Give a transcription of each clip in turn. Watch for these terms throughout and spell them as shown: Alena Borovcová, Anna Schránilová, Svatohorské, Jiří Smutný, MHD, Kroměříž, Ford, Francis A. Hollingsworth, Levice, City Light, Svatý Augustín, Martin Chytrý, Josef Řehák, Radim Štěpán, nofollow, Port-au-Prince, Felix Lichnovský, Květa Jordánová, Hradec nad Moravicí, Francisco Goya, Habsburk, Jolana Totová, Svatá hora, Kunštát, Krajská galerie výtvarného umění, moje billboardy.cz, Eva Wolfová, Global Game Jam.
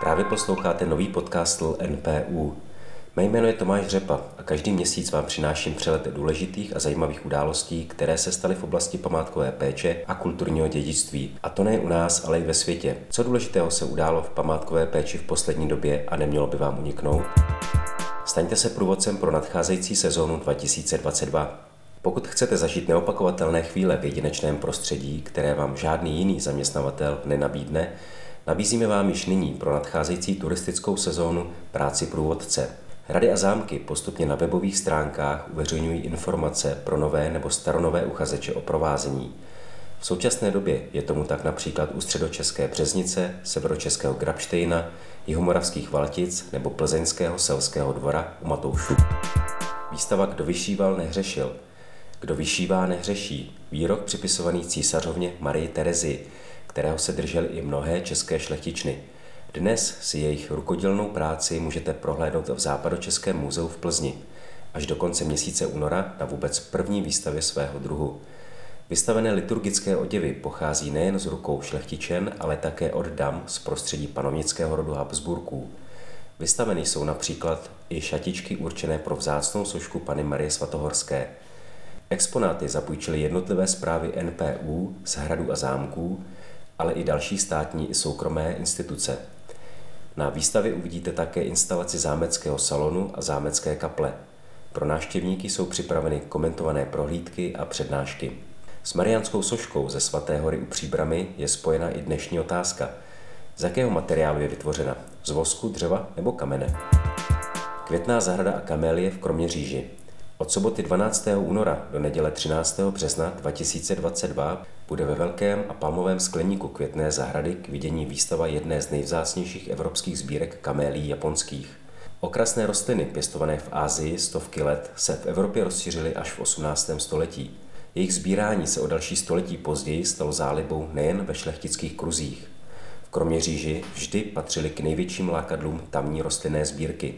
Právě posloucháte nový podcast NPÚ. Mé jméno je Tomáš Řepa a každý měsíc vám přináším přelety důležitých a zajímavých událostí, které se staly v oblasti památkové péče a kulturního dědictví. A to ne u nás, ale i ve světě. Co důležitého se událo v památkové péči v poslední době a nemělo by vám uniknout? Staňte se průvodcem pro nadcházející sezónu 2022. Pokud chcete zažít neopakovatelné chvíle v jedinečném prostředí, které vám žádný jiný zaměstnavatel nenabídne, nabízíme vám již nyní pro nadcházející turistickou sezónu práci průvodce. Rady a zámky postupně na webových stránkách uveřejňují informace pro nové nebo staronové uchazeče o provázení. V současné době je tomu tak například u středočeské Březnice, severočeského Grabštejna, jihomoravských Valtic nebo plzeňského Selského dvora u Matoušů. Výstava Kdo vyšíval, nehřešil. Kdo vyšívá, nehřeší. Výrok připisovaný císařovně Marii Terezii, kterého se držely i mnohé české šlechtičny. Dnes si jejich rukodělnou práci můžete prohlédnout v Západočeském muzeu v Plzni, až do konce měsíce února na vůbec první výstavě svého druhu. Vystavené liturgické oděvy pochází nejen z rukou šlechtičen, ale také od dam z prostředí panovnického rodu Habsburků. Vystaveny jsou například i šatičky určené pro vzácnou sošku Panny Marie Svatohorské. Exponáty zapůjčily jednotlivé zprávy NPÚ z hradů a zámků, ale i další státní i soukromé instituce. Na výstavě uvidíte také instalaci zámeckého salonu a zámecké kaple. Pro návštěvníky jsou připraveny komentované prohlídky a přednášky. S mariánskou soškou ze Svaté hory u Příbramy je spojena i dnešní otázka. Z jakého materiálu je vytvořena? Z vosku, dřeva nebo kamene? Květná zahrada a kamélie v Kroměříži. Od soboty 12. února do neděle 13. března 2022 bude ve velkém a palmovém skleníku Květné zahrady k vidění výstava jedné z nejvzácnějších evropských sbírek kamélí japonských. Okrasné rostliny pěstované v Asii stovky let se v Evropě rozšířily až v 18. století. Jejich sbírání se o další století později stalo zálibou nejen ve šlechtických kruzích. V Kroměříži vždy patřily k největším lákadlům tamní rostlinné sbírky.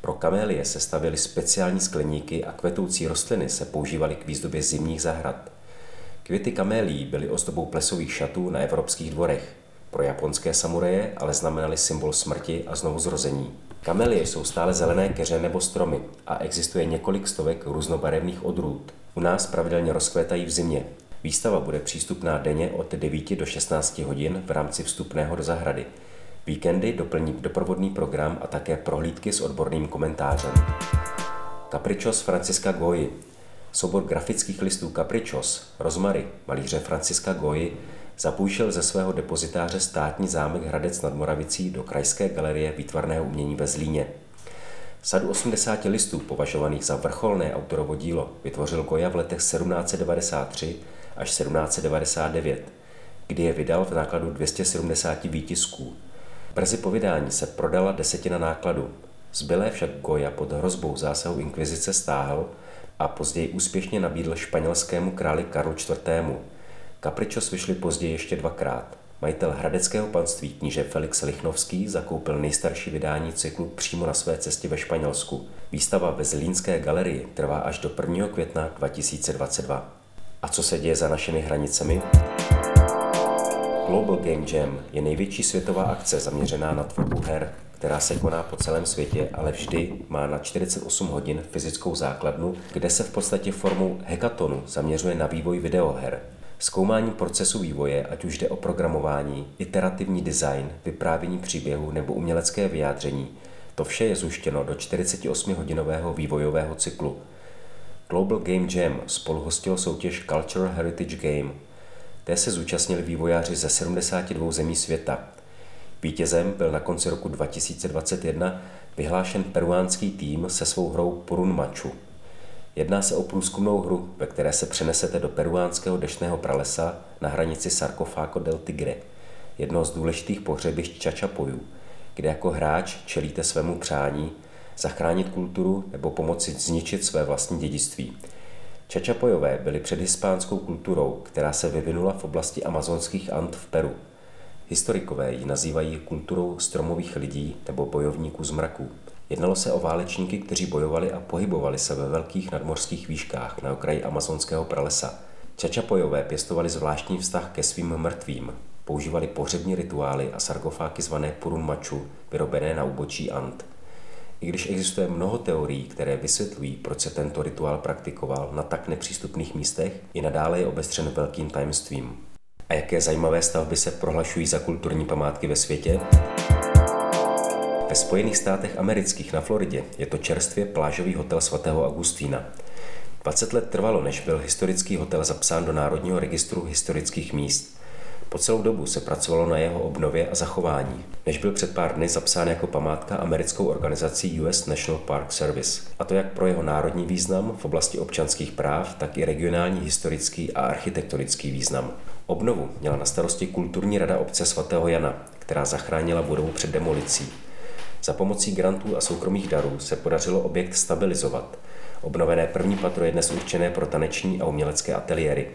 Pro kamélie se stavěly speciální skleníky a kvetoucí rostliny se používaly k výzdobě zimních zahrad. Květy kamélí byly ozdobou plesových šatů na evropských dvorech. Pro japonské samuraje ale znamenaly symbol smrti a znovuzrození. Kamélie jsou stále zelené keře nebo stromy a existuje několik stovek různobarevných odrůd. U nás pravidelně rozkvétají v zimě. Výstava bude přístupná denně od 9 do 16 hodin v rámci vstupného do zahrady. Víkendy doplní doprovodný program a také prohlídky s odborným komentářem. Caprichos Francisca Goyi. Soubor grafických listů Caprichos, Rozmary, malíře Francisca Goyi, zapůjčil ze svého depozitáře státní zámek Hradec nad Moravicí do Krajské galerie výtvarného umění ve Zlíně. Sadu 80 listů, považovaných za vrcholné autorovo dílo, vytvořil Goya v letech 1793 až 1799, kdy je vydal v nákladu 270 výtisků. Brzy po vydání se prodala desetina nákladu. Zbylé však Goya pod hrozbou zásahu inkvizice stáhl a později úspěšně nabídl španělskému králi Karlu IV. Caprichos vyšly později ještě dvakrát. Majitel hradeckého panství kníže Felix Lichnovský zakoupil nejstarší vydání cyklu přímo na své cestě ve Španělsku. Výstava ve Zlínské galerii trvá až do 1. května 2022. A co se děje za našimi hranicemi? Global Game Jam je největší světová akce zaměřená na tvorbu her, která se koná po celém světě, ale vždy má na 48 hodin fyzickou základnu, kde se v podstatě formou hekatonu zaměřuje na vývoj videoher. Zkoumání procesu vývoje, ať už jde o programování, iterativní design, vyprávění příběhu nebo umělecké vyjádření, to vše je zuštěno do 48-hodinového vývojového cyklu. Global Game Jam spoluhostilo soutěž Cultural Heritage Game. Té se zúčastnili vývojáři ze 72 zemí světa. Vítězem byl na konci roku 2021 vyhlášen peruánský tým se svou hrou Purun Machu. Jedná se o průzkumnou hru, ve které se přenesete do peruánského deštného pralesa na hranici Sarcófago del Tigre, jednoho z důležitých pohřebišť Čačapojů, kde jako hráč čelíte svému přání zachránit kulturu nebo pomoci zničit své vlastní dědictví. Čačapojové byli předhispánskou kulturou, která se vyvinula v oblasti amazonských And v Peru. Historikové ji nazývají kulturou stromových lidí nebo bojovníků z mraku. Jednalo se o válečníky, kteří bojovali a pohybovali se ve velkých nadmořských výškách na okraji amazonského pralesa. Čačapojové pěstovali zvláštní vztah ke svým mrtvým. Používali pohřební rituály a sarkofágy zvané Purun Machu, vyrobené na úbočí And. I když existuje mnoho teorií, které vysvětlují, proč se tento rituál praktikoval na tak nepřístupných místech, i nadále je obestřen velkým tajemstvím. A jaké zajímavé stavby se prohlašují za kulturní památky ve světě? Ve Spojených státech amerických na Floridě je to čerstvě plážový hotel Svatého Augustína. 20 let trvalo, než byl historický hotel zapsán do Národního registru historických míst. Po celou dobu se pracovalo na jeho obnově a zachování, než byl před pár dny zapsán jako památka americkou organizací US National Park Service, a to jak pro jeho národní význam v oblasti občanských práv, tak i regionální, historický a architektonický význam. Obnovu měla na starosti kulturní rada obce svatého Jana, která zachránila budovu před demolicí. Za pomocí grantů a soukromých darů se podařilo objekt stabilizovat. Obnovené první patro je dnes určené pro taneční a umělecké ateliéry.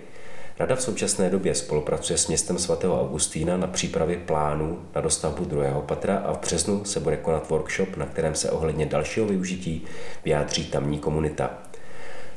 Rada v současné době spolupracuje s městem svatého Augustína na přípravě plánů na dostavbu druhého patra a v březnu se bude konat workshop, na kterém se ohledně dalšího využití vyjádří tamní komunita.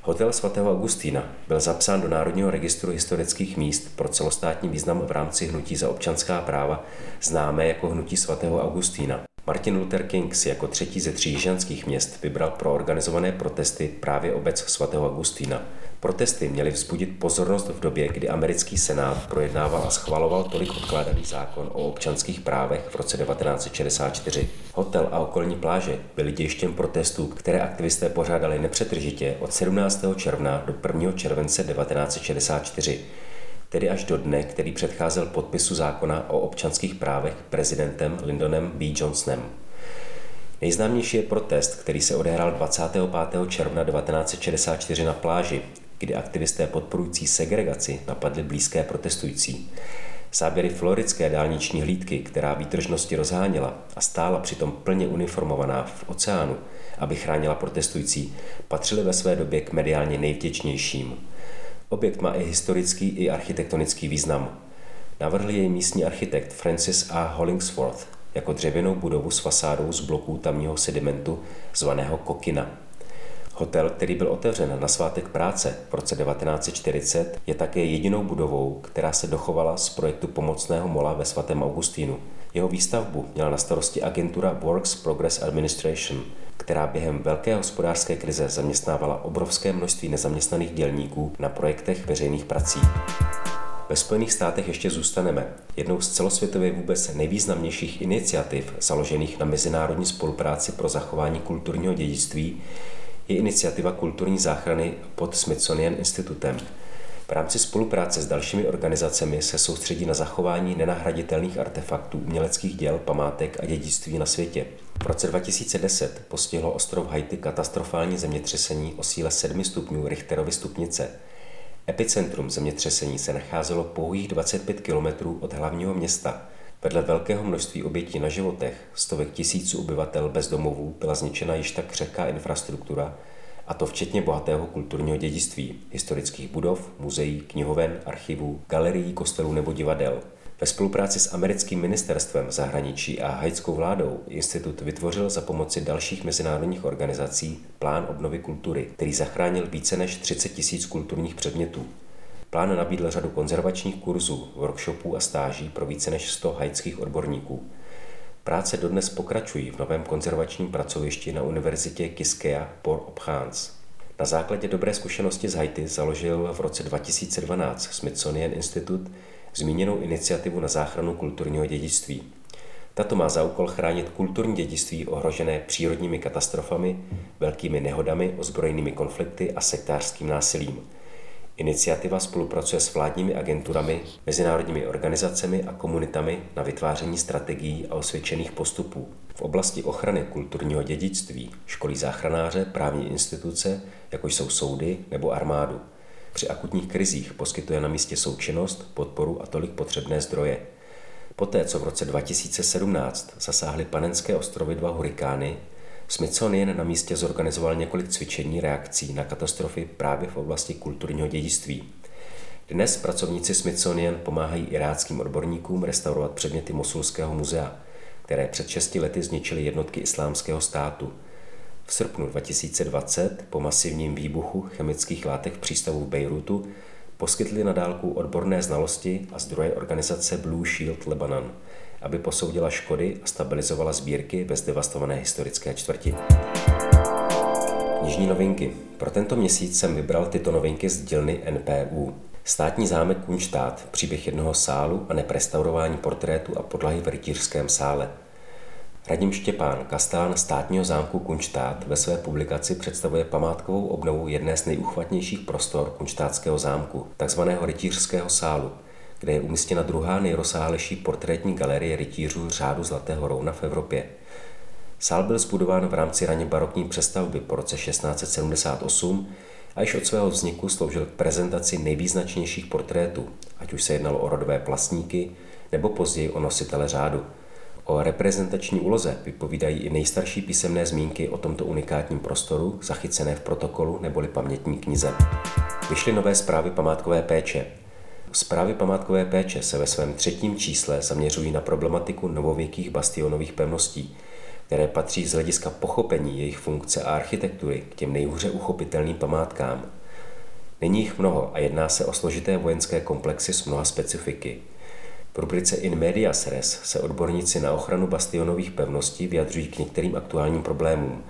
Hotel svatého Augustína byl zapsán do Národního registru historických míst pro celostátní význam v rámci hnutí za občanská práva, známé jako hnutí svatého Augustína. Martin Luther King si jako třetí ze tří ženských měst vybral pro organizované protesty právě obec svatého Augustína. Protesty měly vzbudit pozornost v době, kdy americký senát projednával a schvaloval tolik odkládaný zákon o občanských právech v roce 1964. Hotel a okolní pláže byly dějištěm protestů, které aktivisté pořádali nepřetržitě od 17. června do 1. července 1964, tedy až do dne, který předcházel podpisu zákona o občanských právech prezidentem Lyndon B. Johnsonem. Nejznámější je protest, který se odehrál 25. června 1964 na pláži, kdy aktivisté podporující segregaci napadli blízké protestující. Záběry floridské dálniční hlídky, která výtržnosti rozháněla a stála přitom plně uniformovaná v oceánu, aby chránila protestující, patřily ve své době k mediálně nejvděčnějším. Objekt má i historický, i architektonický význam. Navrhl jej místní architekt Francis A. Hollingsworth jako dřevěnou budovu s fasádou z bloků tamního sedimentu zvaného kokina. Hotel, který byl otevřen na svátek práce v roce 1940, je také jedinou budovou, která se dochovala z projektu pomocného mola ve svatém Augustínu. Jeho výstavbu měla na starosti agentura Works Progress Administration, která během velké hospodářské krize zaměstnávala obrovské množství nezaměstnaných dělníků na projektech veřejných prací. Ve Spojených státech ještě zůstaneme. Jednou z celosvětově vůbec nejvýznamnějších iniciativ založených na mezinárodní spolupráci pro zachování kulturního dědictví je iniciativa kulturní záchrany pod Smithsonian Institutem. V rámci spolupráce s dalšími organizacemi se soustředí na zachování nenahraditelných artefaktů, uměleckých děl, památek a dědictví na světě. V roce 2010 postihlo ostrov Haiti katastrofální zemětřesení o síle 7 stupňů Richterovy stupnice. Epicentrum zemětřesení se nacházelo pouhých 25 kilometrů od hlavního města. Vedle velkého množství obětí na životech, stovek tisíců obyvatel bez domovů, byla zničena již tak křehká infrastruktura, a to včetně bohatého kulturního dědictví, historických budov, muzeí, knihoven, archivů, galerií, kostelů nebo divadel. Ve spolupráci s americkým ministerstvem zahraničí a haitskou vládou institut vytvořil za pomoci dalších mezinárodních organizací plán obnovy kultury, který zachránil více než 30 000 kulturních předmětů. Plán nabídl řadu konzervačních kurzů, workshopů a stáží pro více než 100 haitských odborníků. Práce dodnes pokračují v novém konzervačním pracovišti na univerzitě Kiskeya Port-au-Prince. Na základě dobré zkušenosti z Haiti založil v roce 2012 Smithsonian Institute zmíněnou iniciativu na záchranu kulturního dědictví. Tato má za úkol chránit kulturní dědictví ohrožené přírodními katastrofami, velkými nehodami, ozbrojenými konflikty a sektářským násilím. Iniciativa spolupracuje s vládními agenturami, mezinárodními organizacemi a komunitami na vytváření strategií a osvědčených postupů. V oblasti ochrany kulturního dědictví školí záchranáře, právní instituce, jako jsou soudy nebo armádu. Při akutních krizích poskytuje na místě součinnost, podporu a tolik potřebné zdroje. Poté, co v roce 2017 zasáhly Panenské ostrovy 2 hurikány, Smithsonian na místě zorganizoval několik cvičení reakcí na katastrofy právě v oblasti kulturního dědictví. Dnes pracovníci Smithsonian pomáhají iráckým odborníkům restaurovat předměty Mosulského muzea, které před 6 lety zničily jednotky Islámského státu. V srpnu 2020 po masivním výbuchu chemických látek v přístavu v Bejrutu poskytli na dálku odborné znalosti a zdroje organizace Blue Shield Lebanon, aby posoudila škody a stabilizovala sbírky ve zdevastované historické čtvrti. Knižní novinky. Pro tento měsíc jsem vybral tyto novinky z dílny NPÚ. Státní zámek Kunštát, příběh jednoho sálu a neprestaurování portrétu a podlahy v rytířském sále. Radim Štěpán, kastelán státního zámku Kunštát, ve své publikaci představuje památkovou obnovu jedné z nejuchvatnějších prostor kunštátského zámku, takzvaného rytířského sálu, kde je umístěna druhá nejrozsáhlejší portrétní galerie rytířů řádu Zlatého rouna v Evropě. Sál byl zbudován v rámci raně barokní přestavby po roce 1678 a již od svého vzniku sloužil k prezentaci nejvýznačnějších portrétů, ať už se jednalo o rodové vlastníky nebo později o nositele řádu. O reprezentační úloze vypovídají i nejstarší písemné zmínky o tomto unikátním prostoru, zachycené v protokolu neboli pamětní knize. Vyšly nové zprávy památkové péče. Zprávy památkové péče se ve svém třetím čísle zaměřují na problematiku novověkých bastionových pevností, které patří z hlediska pochopení jejich funkce a architektury k těm nejhůře uchopitelným památkám. Není jich mnoho a jedná se o složité vojenské komplexy s mnoha specifiky. V rubrice In Medias Res se odborníci na ochranu bastionových pevností vyjadřují k některým aktuálním problémům.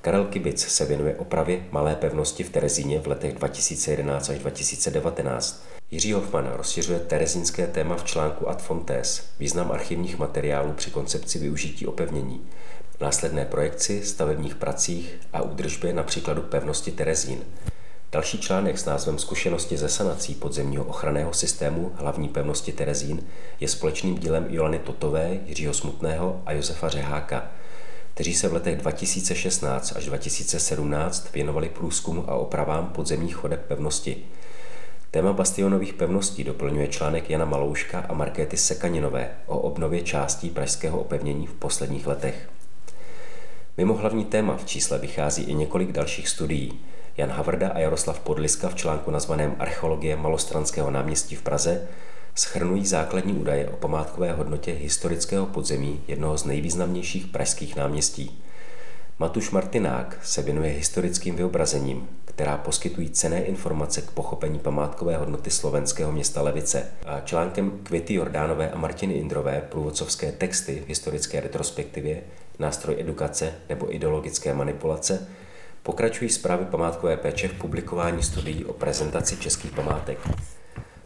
Karel Kibic se věnuje opravě malé pevnosti v Terezíně v letech 2011 až 2019. Jiří Hofman rozšiřuje terezínské téma v článku Ad Fontes, význam archivních materiálů při koncepci využití opevnění, následné projekci, stavebních pracích a údržbě na příkladu pevnosti Terezín. Další článek s názvem Zkušenosti ze sanací podzemního ochranného systému hlavní pevnosti Terezín je společným dílem Jolany Totové, Jiřího Smutného a Josefa Řeháka, kteří se v letech 2016 až 2017 věnovali průzkumu a opravám podzemních chodeb pevnosti. Téma bastionových pevností doplňuje článek Jana Malouška a Markéty Sekaninové o obnově částí pražského opevnění v posledních letech. Mimo hlavní téma v čísle vychází i několik dalších studií. Jan Havrda a Jaroslav Podliska v článku nazvaném Archeologie Malostranského náměstí v Praze shrnují základní údaje o památkové hodnotě historického podzemí jednoho z nejvýznamnějších pražských náměstí. Matuš Martinák se věnuje historickým vyobrazením, která poskytují cenné informace k pochopení památkové hodnoty slovenského města Levice, a článkem Květy Jordánové a Martiny Indrové průvodcovské texty v historické retrospektivě, nástroj edukace nebo ideologické manipulace pokračují zprávy památkové péče v publikování studií o prezentaci českých památek.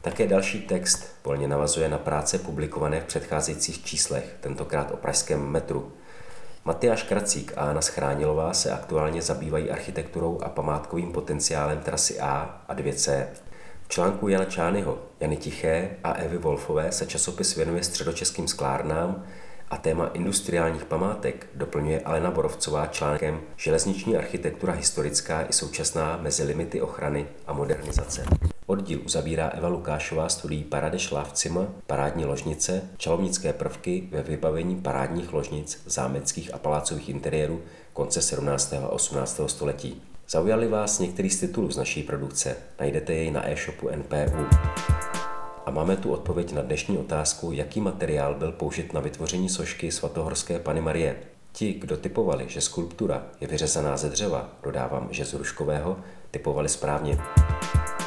Také další text volně navazuje na práce publikované v předcházejících číslech, tentokrát o pražském metru. Matyáš Kracík a Anna Schránilová se aktuálně zabývají architekturou a památkovým potenciálem trasy A a 2C. V článku Jana Čányho, Jany Tiché a Evy Wolfové se časopis věnuje středočeským sklárnám a téma industriálních památek doplňuje Alena Borovcová článkem Železniční architektura historická i současná mezi limity ochrany a modernizace. Oddíl uzavírá Eva Lukášová studií Parade šlávcima, parádní ložnice, čalovnické prvky ve vybavení parádních ložnic, zámeckých a palácových interiérů konce 17. a 18. století. Zaujali vás některý z titulů z naší produkce, najdete jej na e-shopu NPU. A máme tu odpověď na dnešní otázku, jaký materiál byl použit na vytvoření sošky Svatohorské Panny Marie. Ti, kdo typovali, že skulptura je vyřezaná ze dřeva, dodávám, že z ruškového, typovali správně.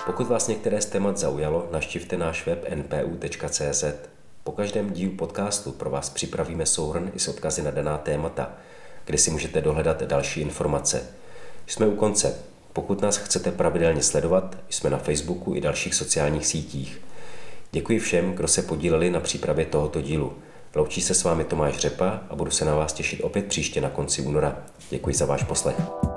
Pokud vás některé z témat zaujalo, navštivte náš web npu.cz. Po každém dílu podcastu pro vás připravíme souhrn i s odkazy na daná témata, kde si můžete dohledat další informace. Jsme u konce. Pokud nás chcete pravidelně sledovat, jsme na Facebooku i dalších sociálních sítích. Děkuji všem, kdo se podíleli na přípravě tohoto dílu. Loučí se s vámi Tomáš Řepa a budu se na vás těšit opět příště na konci února. Děkuji za váš poslech.